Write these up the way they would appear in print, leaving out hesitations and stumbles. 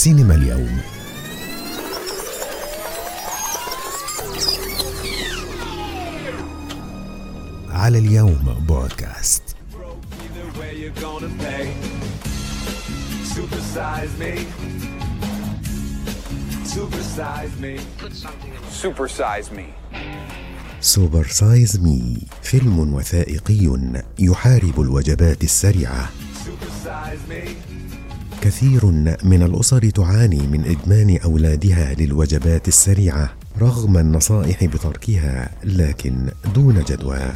سينما اليوم. على اليوم بودكاست. سوبر سايز مي، فيلم وثائقي يحارب الوجبات السريعة. كثير من الأسر تعاني من إدمان أولادها للوجبات السريعة رغم النصائح بتركها، لكن دون جدوى.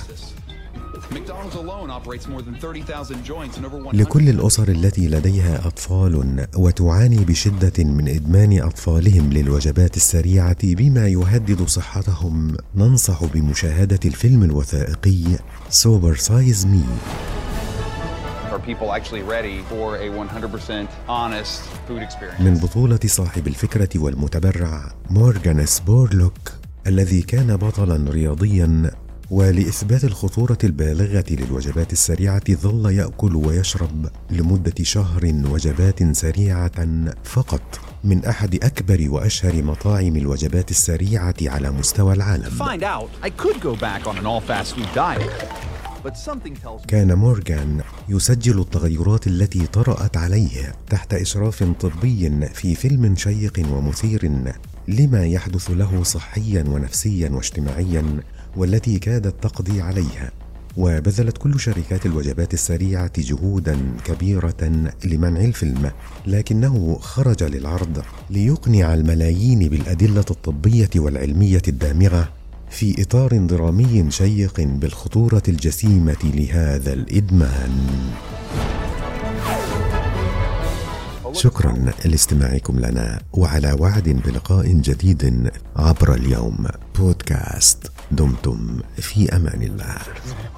لكل الأسر التي لديها أطفال وتعاني بشدة من إدمان أطفالهم للوجبات السريعة بما يهدد صحتهم، ننصح بمشاهدة الفيلم الوثائقي سوبر سايز مي. من بطولة صاحب الفكرة والمتبرع مورغان سبورلوك، الذي كان بطلا رياضيا، ولإثبات الخطورة البالغة للوجبات السريعة ظل يأكل ويشرب لمدة شهر وجبات سريعة فقط من أحد أكبر وأشهر مطاعم الوجبات السريعة على مستوى العالم. كان مورغان يسجل التغيرات التي طرأت عليه تحت إشراف طبي في فيلم شيق ومثير لما يحدث له صحيا ونفسيا واجتماعيا، والتي كادت تقضي عليها. وبذلت كل شركات الوجبات السريعة جهودا كبيرة لمنع الفيلم، لكنه خرج للعرض ليقنع الملايين بالأدلة الطبية والعلمية الدامغة في إطار درامي شيق بالخطورة الجسيمة لهذا الإدمان. شكرا لاستماعكم لنا، وعلى وعد بلقاء جديد عبر اليوم بودكاست. دمتم في أمان الله.